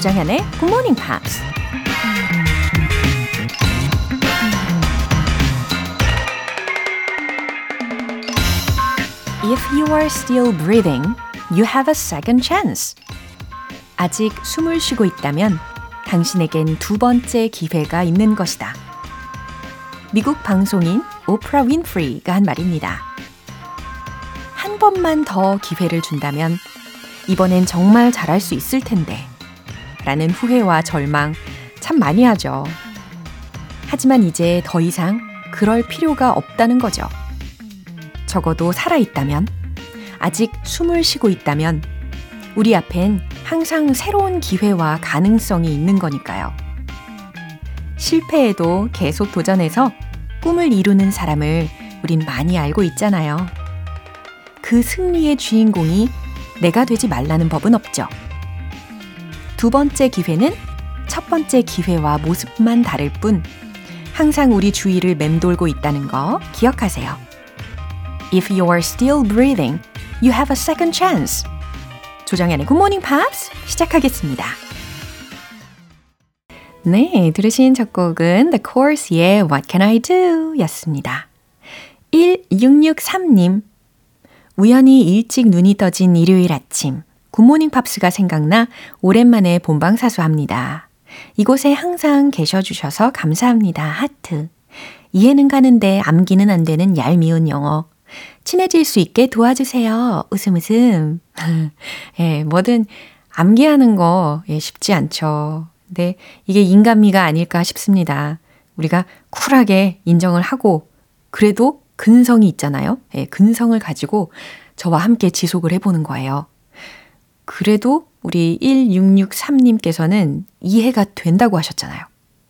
조장현의 Good Morning Pops. If you are still breathing, you have a second chance. 아직 숨을 쉬고 있다면 당신에겐 두 번째 기회가 있는 것이다. 미국 방송인 오프라 윈프리가 한 말입니다. 한 번만 더 기회를 준다면 이번엔 정말 잘할 수 있을 텐데 라는 후회와 절망 참 많이 하죠. 하지만 이제 더 이상 그럴 필요가 없다는 거죠. 적어도 살아있다면, 아직 숨을 쉬고 있다면 우리 앞엔 항상 새로운 기회와 가능성이 있는 거니까요. 실패에도 계속 도전해서 꿈을 이루는 사람을 우린 많이 알고 있잖아요. 그 승리의 주인공이 내가 되지 말라는 법은 없죠. 두 번째 기회는 첫 번째 기회와 모습만 다를 뿐 항상 우리 주위를 맴돌고 있다는 거 기억하세요. If you are still breathing, you have a second chance. 조정연의 굿모닝 팝스 시작하겠습니다. 네, 들으신 첫 곡은 The Course의 What Can I Do? 였습니다. 1663님, 우연히 일찍 눈이 떠진 일요일 아침, 굿모닝 팝스가 생각나 오랜만에 본방사수합니다. 이곳에 항상 계셔주셔서 감사합니다. 하트. 이해는 가는데 암기는 안 되는 얄미운 영어. 친해질 수 있게 도와주세요. 웃음 웃음. 예, 뭐든 암기하는 거 예, 쉽지 않죠. 근데 이게 인간미가 아닐까 싶습니다. 우리가 쿨하게 인정을 하고 그래도 근성이 있잖아요. 예, 근성을 가지고 저와 함께 지속을 해보는 거예요. 그래도 우리 1663님께서는 이해가 된다고 하셨잖아요.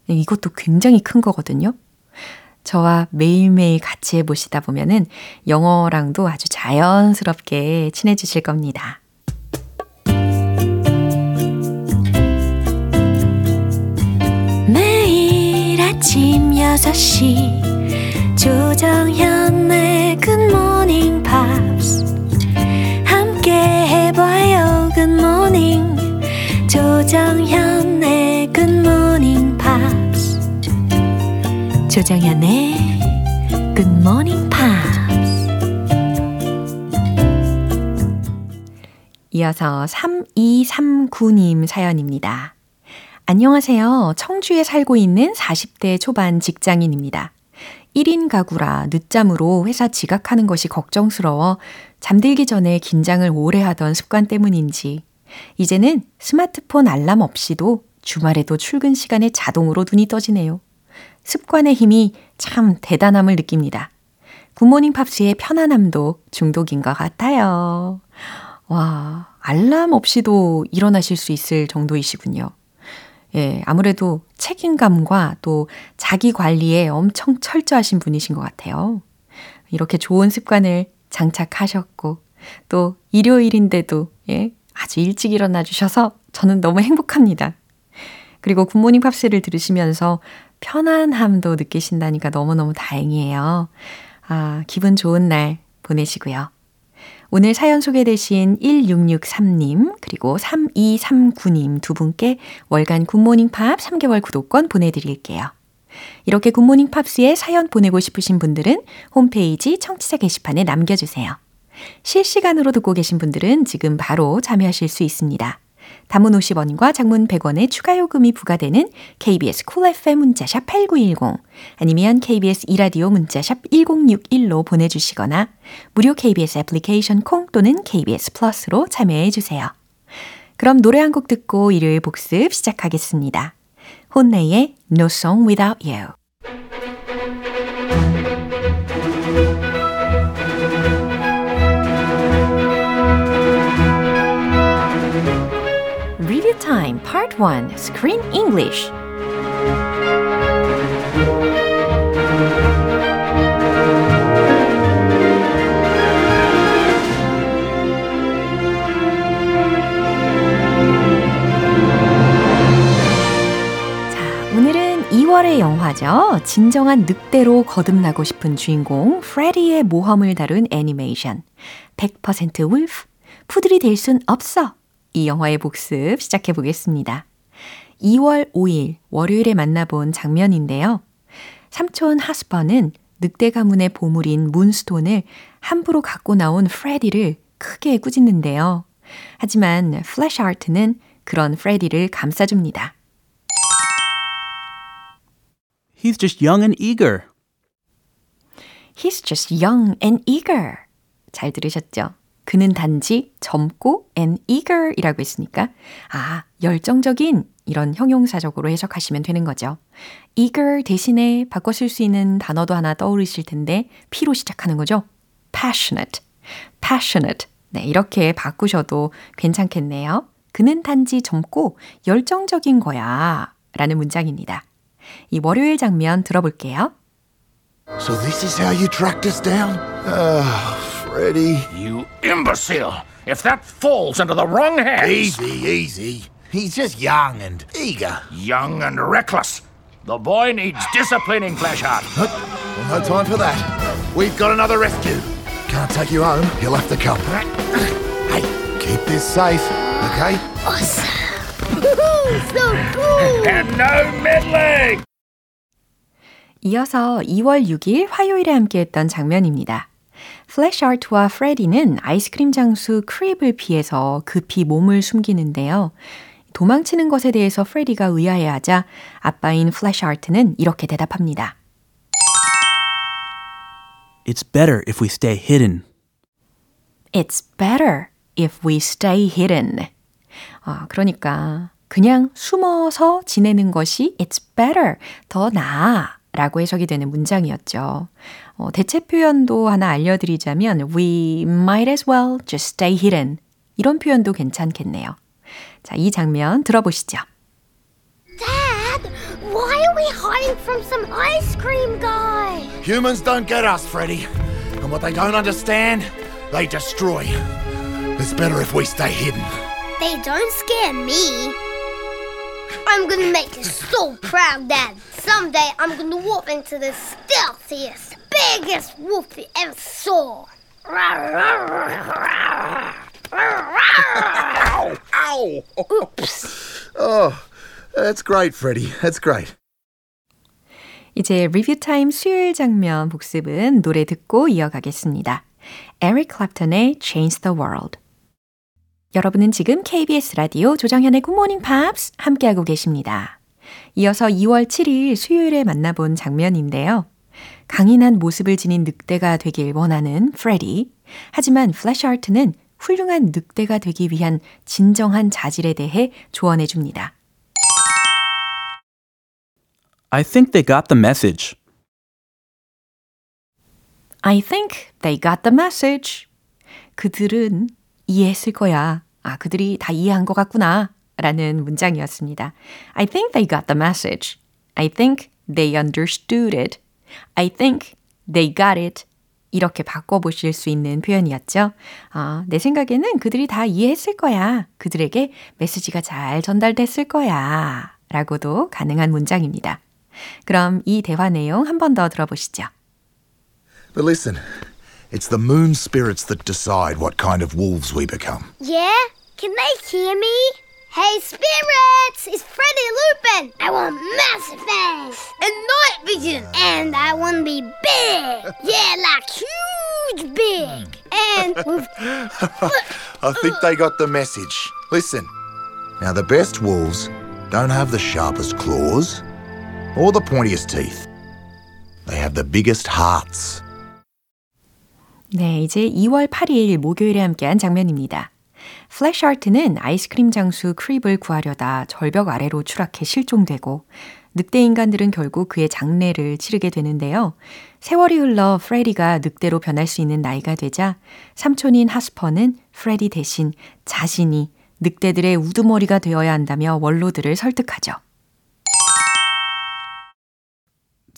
이것도 굉장히 큰 거거든요. 저와 매일매일 같이 해보시다 보면은 영어랑도 아주 자연스럽게 친해지실 겁니다. 매일 아침 6시 조정현의 Good Morning Pops 함께 해봐요. Good Morning 조정현의 Good Morning Pops 조정현의 Good Morning Pops. 이어서 3239님 사연입니다. 안녕하세요. 청주에 살고 있는 40대 초반 직장인입니다. 1인 가구라 늦잠으로 회사 지각하는 것이 걱정스러워 잠들기 전에 긴장을 오래 하던 습관 때문인지 이제는 스마트폰 알람 없이도 주말에도 출근 시간에 자동으로 눈이 떠지네요. 습관의 힘이 참 대단함을 느낍니다. 굿모닝 팝스의 편안함도 중독인 것 같아요. 와, 알람 없이도 일어나실 수 있을 정도이시군요. 예, 아무래도 책임감과 또 자기 관리에 엄청 철저하신 분이신 것 같아요. 이렇게 좋은 습관을 장착하셨고 또 일요일인데도 예, 아주 일찍 일어나 주셔서 저는 너무 행복합니다. 그리고 굿모닝 팝스를 들으시면서 편안함도 느끼신다니까 너무너무 다행이에요. 아, 기분 좋은 날 보내시고요. 오늘 사연 소개되신 1663님 그리고 3239님 두 분께 월간 굿모닝 팝 3개월 구독권 보내드릴게요. 이렇게 굿모닝 팝스에 사연 보내고 싶으신 분들은 홈페이지 청취자 게시판에 남겨주세요. 실시간으로 듣고 계신 분들은 지금 바로 참여하실 수 있습니다. 단문 50원과 장문 100원의 추가 요금이 부과되는 KBS 쿨 FM 문자샵 8910 아니면 KBS 이라디오 문자샵 1061로 보내주시거나 무료 KBS 애플리케이션 콩 또는 KBS 플러스로 참여해주세요. 그럼 노래 한 곡 듣고 일요일 복습 시작하겠습니다. 혼내의 No Song Without You. Time Part 1 Screen English. 자, 오늘은 2월의 영화죠. 진정한 늑대로 거듭나고 싶은 주인공 프레디의 모험을 다룬 애니메이션 100% Wolf. 푸들이 될 순 없어. 이 영화의 복습 시작해 보겠습니다. 2월 5일 월요일에 만나본 장면인데요. 삼촌 하스퍼는 늑대 가문의 보물인 문스톤을 함부로 갖고 나온 프레디를 크게 꾸짖는데요. 하지만 플래시하트는 그런 프레디를 감싸줍니다. He's just young and eager. He's just young and eager. 잘 들으셨죠? 그는 단지 젊고 and eager이라고 했으니까 열정적인 이런 형용사적으로 해석하시면 되는 거죠. eager 대신에 바꿔 쓸 수 있는 단어도 하나 떠오르실 텐데 P로 시작하는 거죠. passionate. 네, 이렇게 바꾸셔도 괜찮겠네요. 그는 단지 젊고 열정적인 거야 라는 문장입니다. 이 월요일 장면 들어볼게요. So this is how you tracked us down? Freddy. You imbecile. If that falls into the wrong hands. Easy. He's just young and eager. Young and reckless. The boy needs disciplining, Flashheart. Well, no time for that. We've got another rescue. Can't take you home. You'll have to come. Hey, keep this safe, okay? Awesome. So cool. And no meddling. 이어서 2월 6일 화요일에 함께했던 장면입니다. 플래시하트와 프레디는 아이스크림 장수 크립을 피해서 급히 몸을 숨기는데요. 도망치는 것에 대해서 프레디가 의아해하자 아빠인 플래시하트는 이렇게 대답합니다. It's better if we stay hidden. It's better if we stay hidden. 그러니까 그냥 숨어서 지내는 것이 it's better, 더 나아. 라고 해석이 되는 문장이었죠. 대체 표현도 하나 알려드리자면 We might as well just stay hidden. 이런 표현도 괜찮겠네요. 자, 이 장면 들어보시죠. Dad, why are we hiding from some ice cream guy? Humans don't get us, Freddy. And what they don't understand, they destroy. It's better if we stay hidden. They don't scare me. I'm going to make you so proud, Dad. Someday I'm going to walk into the stealthiest, biggest wolf you ever saw. Ow! Oops. Oh, that's great, Freddy. That's great. 이제 리뷰 타임 수요일 장면 복습은 노래 듣고 이어가겠습니다. 에릭 클랩턴의 Change the World. 여러분은 지금 KBS 라디오 조정현의 Good Morning Pops 함께하고 계십니다. 이어서 2월 7일 수요일에 만나본 장면인데요. 강인한 모습을 지닌 늑대가 되길 원하는 프레디. 하지만 플래시하트는 훌륭한 늑대가 되기 위한 진정한 자질에 대해 조언해 줍니다. I think they got the message. I think they got the message. 그들은 이해했을 거야. 그들이 다 이해한 것 같구나. 라는 문장이었습니다. I think they got the message. I think they understood it. I think they got it. 이렇게 바꿔보실 수 있는 표현이었죠. 내 생각에는 그들이 다 이해했을 거야. 그들에게 메시지가 잘 전달됐을 거야. 라고도 가능한 문장입니다. 그럼 이 대화 내용 한 번 더 들어보시죠. But listen. It's the moon spirits that decide what kind of wolves we become. Yeah? Can they hear me? Hey, spirits! It's Freddy Lupin! I want massive fangs! And night vision! And I want to be big! Yeah, like huge big! And... I think they got the message. Listen, now the best wolves don't have the sharpest claws or the pointiest teeth. They have the biggest hearts. 네, 이제 2월 8일 목요일에 함께한 장면입니다. 플래시하트는 아이스크림 장수 크립을 구하려다 절벽 아래로 추락해 실종되고 늑대 인간들은 결국 그의 장례를 치르게 되는데요. 세월이 흘러 프레디가 늑대로 변할 수 있는 나이가 되자 삼촌인 하스퍼는 프레디 대신 자신이 늑대들의 우두머리가 되어야 한다며 원로들을 설득하죠.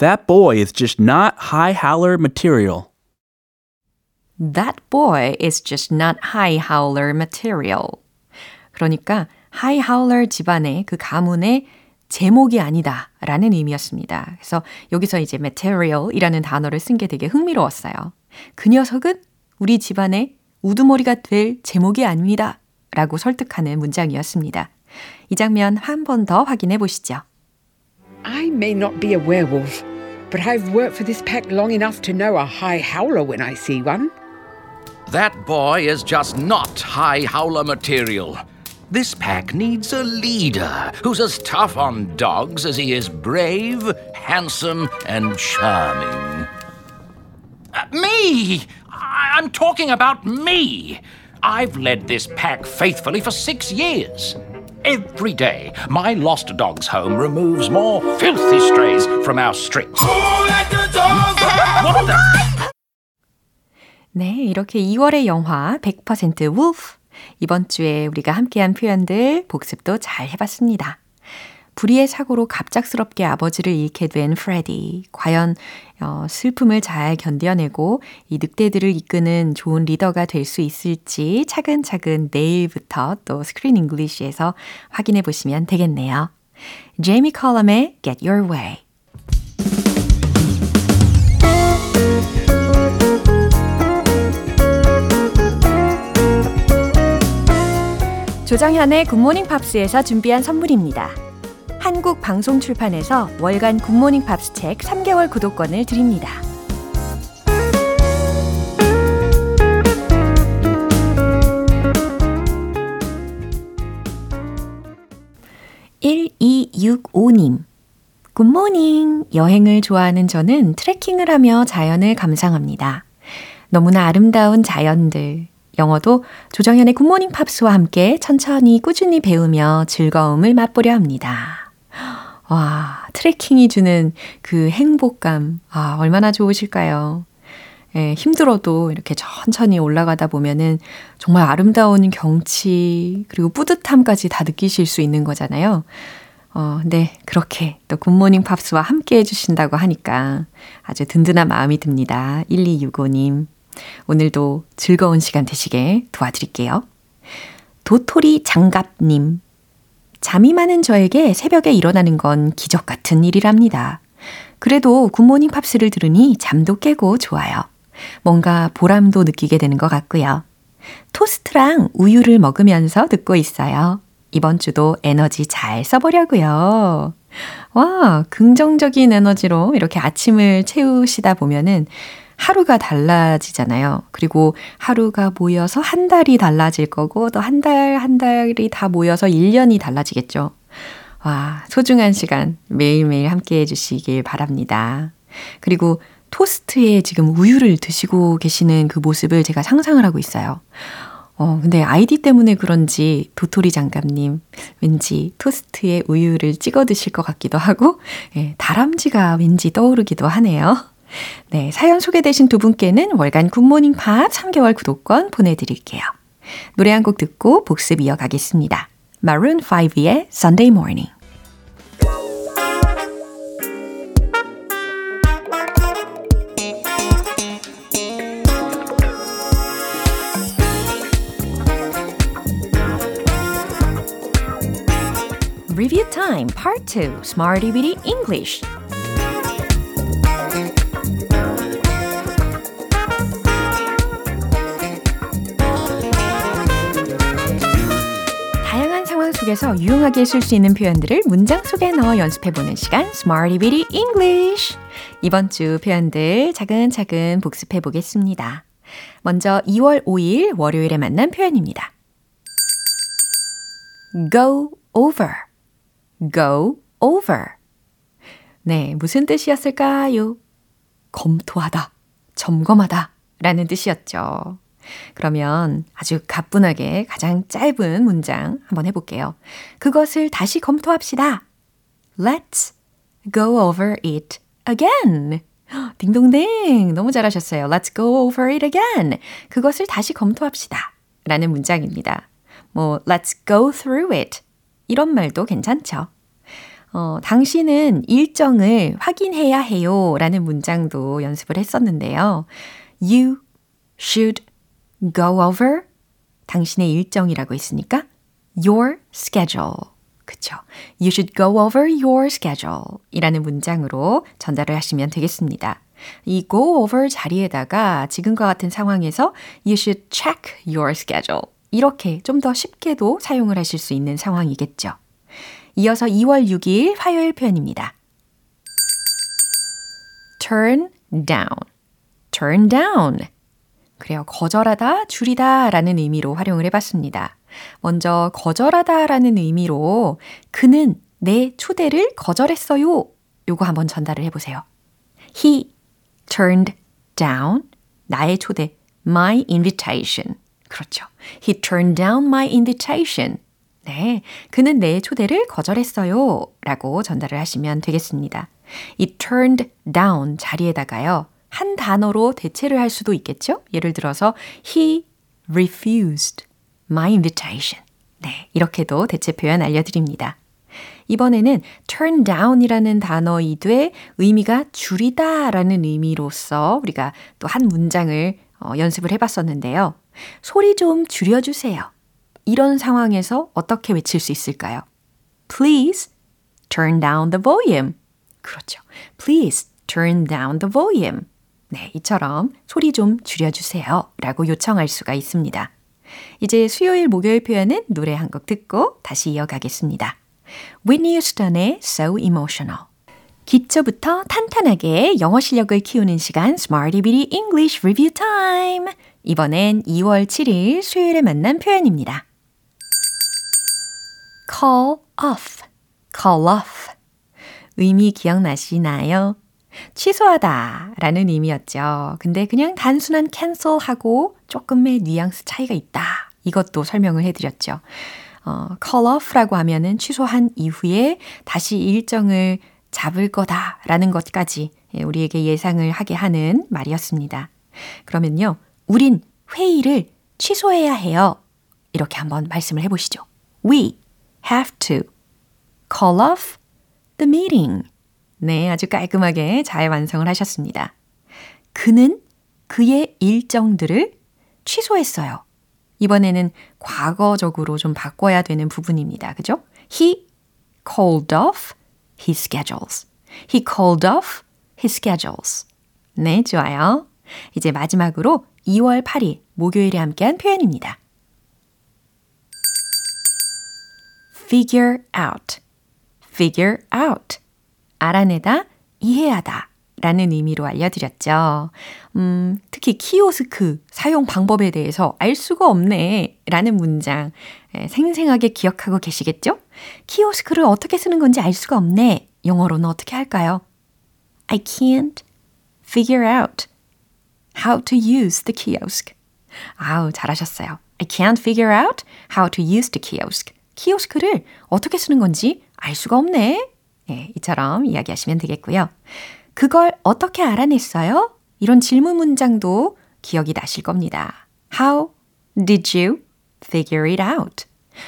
That boy is just not high howler material. That boy is just not high howler material. 그러니까 high howler 집안의 그 가문의 제목이 아니다 라는 의미였습니다. 그래서 여기서 이제 material이라는 단어를 쓴 게 되게 흥미로웠어요. 그 녀석은 우리 집안의 우두머리가 될 제목이 아닙니다 라고 설득하는 문장이었습니다. 이 장면 한 번 더 확인해 보시죠. I may not be a werewolf, but I've worked for this pack long enough to know a high howler when I see one. That boy is just not high howler material. This pack needs a leader who's as tough on dogs as he is brave, handsome, and charming. Me! I'm talking about me! I've led this pack faithfully for 6 years. Every day, my lost dog's home removes more filthy strays from our streets. Who let the dogs out? What the... 네, 이렇게 2월의 영화 100% Wolf. 이번 주에 우리가 함께한 표현들 복습도 잘 해봤습니다. 불의의 사고로 갑작스럽게 아버지를 잃게 된 프레디. 과연 슬픔을 잘 견뎌내고 이 늑대들을 이끄는 좋은 리더가 될 수 있을지 차근차근 내일부터 또 스크린 잉글리시에서 확인해 보시면 되겠네요. 제이미 컬럼의 Get Your Way. 조정현의 굿모닝 팝스에서 준비한 선물입니다. 한국 방송 출판에서 월간 굿모닝 팝스 책 3개월 구독권을 드립니다. (1265님) 굿모닝! 여행을 좋아하는 저는 트레킹을 하며 자연을 감상합니다. 너무나 아름다운 자연들, 영어도 조정현의 굿모닝 팝스와 함께 천천히 꾸준히 배우며 즐거움을 맛보려 합니다. 와, 트레킹이 주는 그 행복감, 아, 얼마나 좋으실까요? 예, 힘들어도 이렇게 천천히 올라가다 보면은 정말 아름다운 경치, 그리고 뿌듯함까지 다 느끼실 수 있는 거잖아요. 네, 그렇게 또 굿모닝 팝스와 함께 해주신다고 하니까 아주 든든한 마음이 듭니다. 1265님. 오늘도 즐거운 시간 되시길 도와드릴게요. 도토리 장갑님. 잠이 많은 저에게 새벽에 일어나는 건 기적 같은 일이랍니다. 그래도 굿모닝 팝스를 들으니 잠도 깨고 좋아요. 뭔가 보람도 느끼게 되는 것 같고요. 토스트랑 우유를 먹으면서 듣고 있어요. 이번 주도 에너지 잘 써보려고요. 와, 긍정적인 에너지로 이렇게 아침을 채우시다 보면은 하루가 달라지잖아요. 그리고 하루가 모여서 한 달이 달라질 거고 또 한 달이 다 모여서 1년이 달라지겠죠. 와, 소중한 시간 매일매일 함께해 주시길 바랍니다. 그리고 토스트에 지금 우유를 드시고 계시는 그 모습을 제가 상상을 하고 있어요. 근데 아이디 때문에 그런지 도토리 장갑님 왠지 토스트에 우유를 찍어 드실 것 같기도 하고 예, 다람쥐가 왠지 떠오르기도 하네요. 네, 사연 소개되신 두 분께는 월간 굿모닝 팝 3개월 구독권 보내드릴게요. 노래 한 곡 듣고 복습 이어가겠습니다. Maroon 5의 Sunday Morning. Review Time Part 2 Smarty Bitty English. 속에서 유용하게 쓸 수 있는 표현들을 문장 속에 넣어 연습해보는 시간 Smarty Bitty English. 이번 주 표현들 차근차근 복습해보겠습니다. 먼저 2월 5일 월요일에 만난 표현입니다. Go over, go over. 네, 무슨 뜻이었을까요? 검토하다, 점검하다 라는 뜻이었죠. 그러면 아주 가뿐하게 가장 짧은 문장 한번 해볼게요. 그것을 다시 검토합시다. Let's go over it again. 딩동댕! 너무 잘하셨어요. Let's go over it again. 그것을 다시 검토합시다. 라는 문장입니다. 뭐 Let's go through it. 이런 말도 괜찮죠. 당신은 일정을 확인해야 해요. 라는 문장도 연습을 했었는데요. You should go over, 당신의 일정이라고 했으니까 your schedule, 그쵸? You should go over your schedule 이라는 문장으로 전달을 하시면 되겠습니다. 이 go over 자리에다가 지금과 같은 상황에서 you should check your schedule 이렇게 좀 더 쉽게도 사용을 하실 수 있는 상황이겠죠. 이어서 2월 6일 화요일 표현입니다. turn down, turn down. 그래요. 거절하다, 줄이다 라는 의미로 활용을 해봤습니다. 먼저 거절하다 라는 의미로 그는 내 초대를 거절했어요. 요거 한번 전달을 해보세요. He turned down 나의 초대, my invitation. 그렇죠. He turned down my invitation. 네, 그는 내 초대를 거절했어요. 라고 전달을 하시면 되겠습니다. 이 turned down 자리에다가요. 한 단어로 대체를 할 수도 있겠죠. 예를 들어서 he refused my invitation. 네, 이렇게도 대체 표현 알려드립니다. 이번에는 turn down이라는 단어이되 의미가 줄이다 라는 의미로서 우리가 또 한 문장을 연습을 해봤었는데요. 소리 좀 줄여주세요. 이런 상황에서 어떻게 외칠 수 있을까요? Please turn down the volume. 그렇죠. Please turn down the volume. 네, 이처럼 소리 좀 줄여주세요 라고 요청할 수가 있습니다. 이제 수요일 목요일 표현은 노래 한 곡 듣고 다시 이어가겠습니다. Whitney Houston의 So Emotional. 기초부터 탄탄하게 영어 실력을 키우는 시간 Smarty Bitty English Review Time. 이번엔 2월 7일 수요일에 만난 표현입니다. Call off, call off. 의미 기억나시나요? 취소하다 라는 의미였죠. 근데 그냥 단순한 캔슬하고 조금의 뉘앙스 차이가 있다. 이것도 설명을 해드렸죠. call off라고 하면은 취소한 이후에 다시 일정을 잡을 거다라는 것까지 우리에게 예상을 하게 하는 말이었습니다. 그러면요, 우린 회의를 취소해야 해요. 이렇게 한번 말씀을 해보시죠. We have to call off the meeting. 네, 아주 깔끔하게 잘 완성을 하셨습니다. 그는 그의 일정들을 취소했어요. 이번에는 과거적으로 좀 바꿔야 되는 부분입니다. 그죠? He called off his schedules. He called off his schedules. 네, 좋아요. 이제 마지막으로 2월 8일 목요일에 함께한 표현입니다. Figure out. Figure out. 알아내다, 이해하다. 라는 의미로 알려드렸죠. 특히 키오스크 사용 방법에 대해서 알 수가 없네 라는 문장 생생하게 기억하고 계시겠죠? 키오스크를 어떻게 쓰는 건지 알 수가 없네. 영어로는 어떻게 할까요? I can't figure out how to use the kiosk. 아우, 잘하셨어요. I can't figure out how to use the kiosk. 키오스크를 어떻게 쓰는 건지 알 수가 없네. 네, 이처럼 이야기하시면 되겠고요. 그걸 어떻게 알아냈어요? 이런 질문 문장도 기억이 나실 겁니다. How did you figure it out?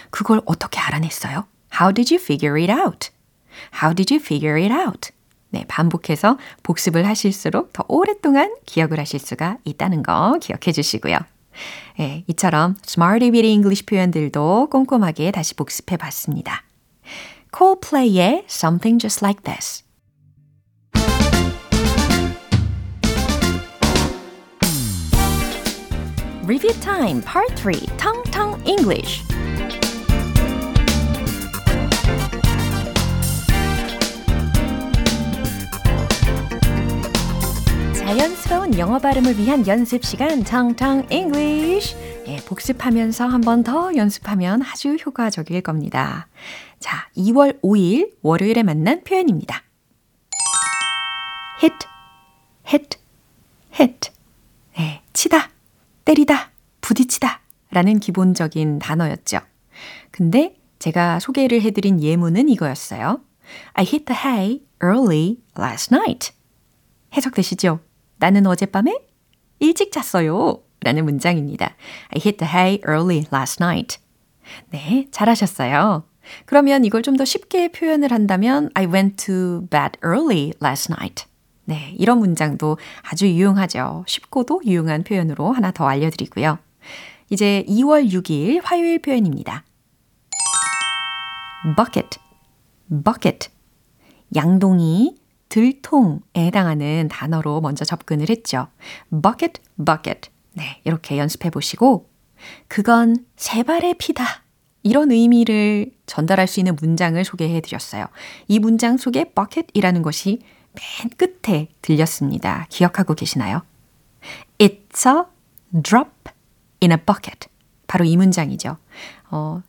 그걸 어떻게 알아냈어요? How did you figure it out? How did you figure it out? 네, 반복해서 복습을 하실수록 더 오랫동안 기억을 하실 수가 있다는 거 기억해 주시고요. 네, 이처럼 Smarty Bitty English 표현들도 꼼꼼하게 다시 복습해 봤습니다. Coldplay의 Something Just Like This. Review Time Part 3 텅텅 English. 자연스러운 영어 발음을 위한 연습 시간 텅텅 English. 예, 복습하면서 한 번 더 연습하면 아주 효과적일 겁니다. 자, 2월 5일 월요일에 만난 표현입니다. hit, hit, hit. 예, 치다. 때리다, 부딪히다 라는 기본적인 단어였죠. 근데 제가 소개를 해드린 예문은 이거였어요. I hit the hay early last night. 해석되시죠? 나는 어젯밤에 일찍 잤어요 라는 문장입니다. I hit the hay early last night. 네, 잘하셨어요. 그러면 이걸 좀 더 쉽게 표현을 한다면 I went to bed early last night. 네, 이런 문장도 아주 유용하죠. 쉽고도 유용한 표현으로 하나 더 알려드리고요. 이제 2월 6일 화요일 표현입니다. bucket, bucket. 양동이, 들통에 해당하는 단어로 먼저 접근을 했죠. bucket, bucket. 네, 이렇게 연습해 보시고 그건 세 발의 피다. 이런 의미를 전달할 수 있는 문장을 소개해드렸어요. 이 문장 속에 bucket이라는 것이 맨 끝에 들렸습니다. 기억하고 계시나요? It's a drop in a bucket. 바로 이 문장이죠.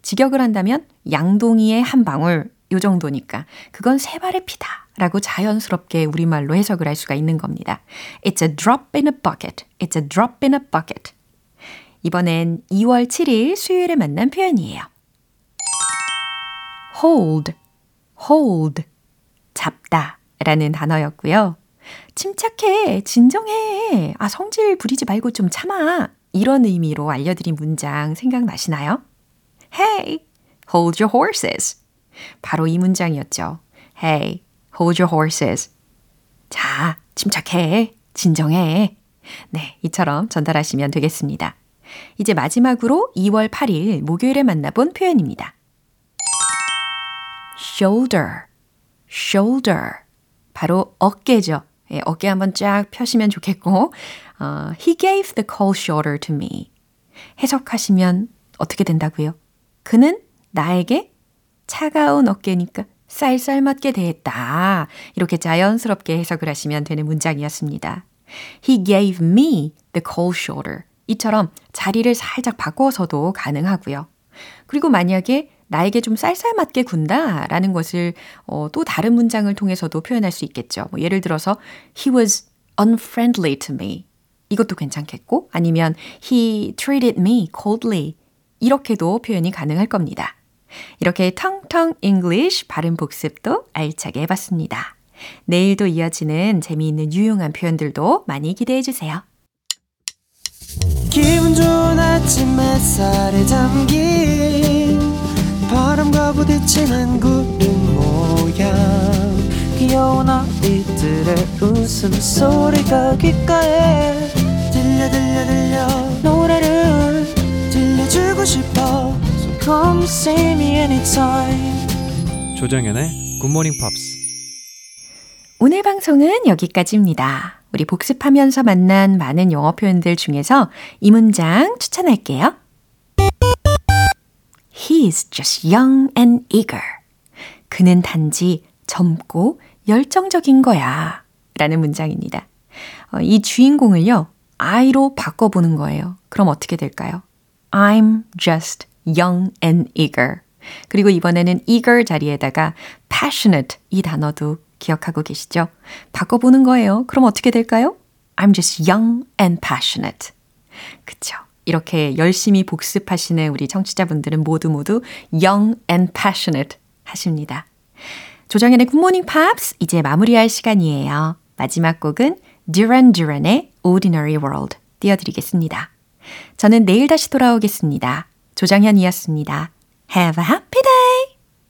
직역을 한다면 양동이의 한 방울 요 정도니까 그건 세 발의 피다 라고 자연스럽게 우리말로 해석을 할 수가 있는 겁니다. It's a drop in a bucket. It's a drop in a bucket. 이번엔 2월 7일 수요일에 만난 표현이에요. hold, hold, 잡다 라는 단어였고요. 침착해, 진정해, 성질 부리지 말고 좀 참아 이런 의미로 알려드린 문장 생각나시나요? Hey, hold your horses. 바로 이 문장이었죠. Hey, hold your horses. 자, 침착해, 진정해. 네, 이처럼 전달하시면 되겠습니다. 이제 마지막으로 2월 8일 목요일에 만나본 표현입니다. shoulder, shoulder. 바로 어깨죠. 예, 어깨 한번 쫙 펴시면 좋겠고 He gave the cold shoulder to me. 해석하시면 어떻게 된다고요? 그는 나에게 차가운 어깨니까 쌀쌀맞게 대했다. 이렇게 자연스럽게 해석을 하시면 되는 문장이었습니다. He gave me the cold shoulder. 이처럼 자리를 살짝 바꿔서도 가능하고요. 그리고 만약에 나에게 좀 쌀쌀맞게 군다 라는 것을 또 다른 문장을 통해서도 표현할 수 있겠죠. 뭐 예를 들어서 He was unfriendly to me. 이것도 괜찮겠고 아니면 He treated me coldly. 이렇게도 표현이 가능할 겁니다. 이렇게 텅텅 English 발음 복습도 알차게 해봤습니다. 내일도 이어지는 재미있는 유용한 표현들도 많이 기대해주세요. 기분 좋은 아침 햇살에 담긴 바람과 부딪히는 구름 모양 귀여운 아이들의 웃음소리가 귓가에 들려 노래를 들려주고 싶어 So come see me anytime 조정연의 굿모닝 팝스 오늘 방송은 여기까지입니다. 우리 복습하면서 만난 많은 영어 표현들 중에서 이 문장 추천할게요. He is just young and eager. 그는 단지 젊고 열정적인 거야. 라는 문장입니다. 이 주인공을요. I로 바꿔보는 거예요. 그럼 어떻게 될까요? I'm just young and eager. 그리고 이번에는 eager 자리에다가 passionate 이 단어도 기억하고 계시죠? 바꿔보는 거예요. 그럼 어떻게 될까요? I'm just young and passionate. 그쵸? 이렇게 열심히 복습하시는 우리 청취자분들은 모두 young and passionate 하십니다. 조정연의 굿모닝 팝스 이제 마무리할 시간이에요. 마지막 곡은 Duran Duran의 Ordinary World 띄워드리겠습니다. 저는 내일 다시 돌아오겠습니다. 조정현이었습니다. Have a happy day!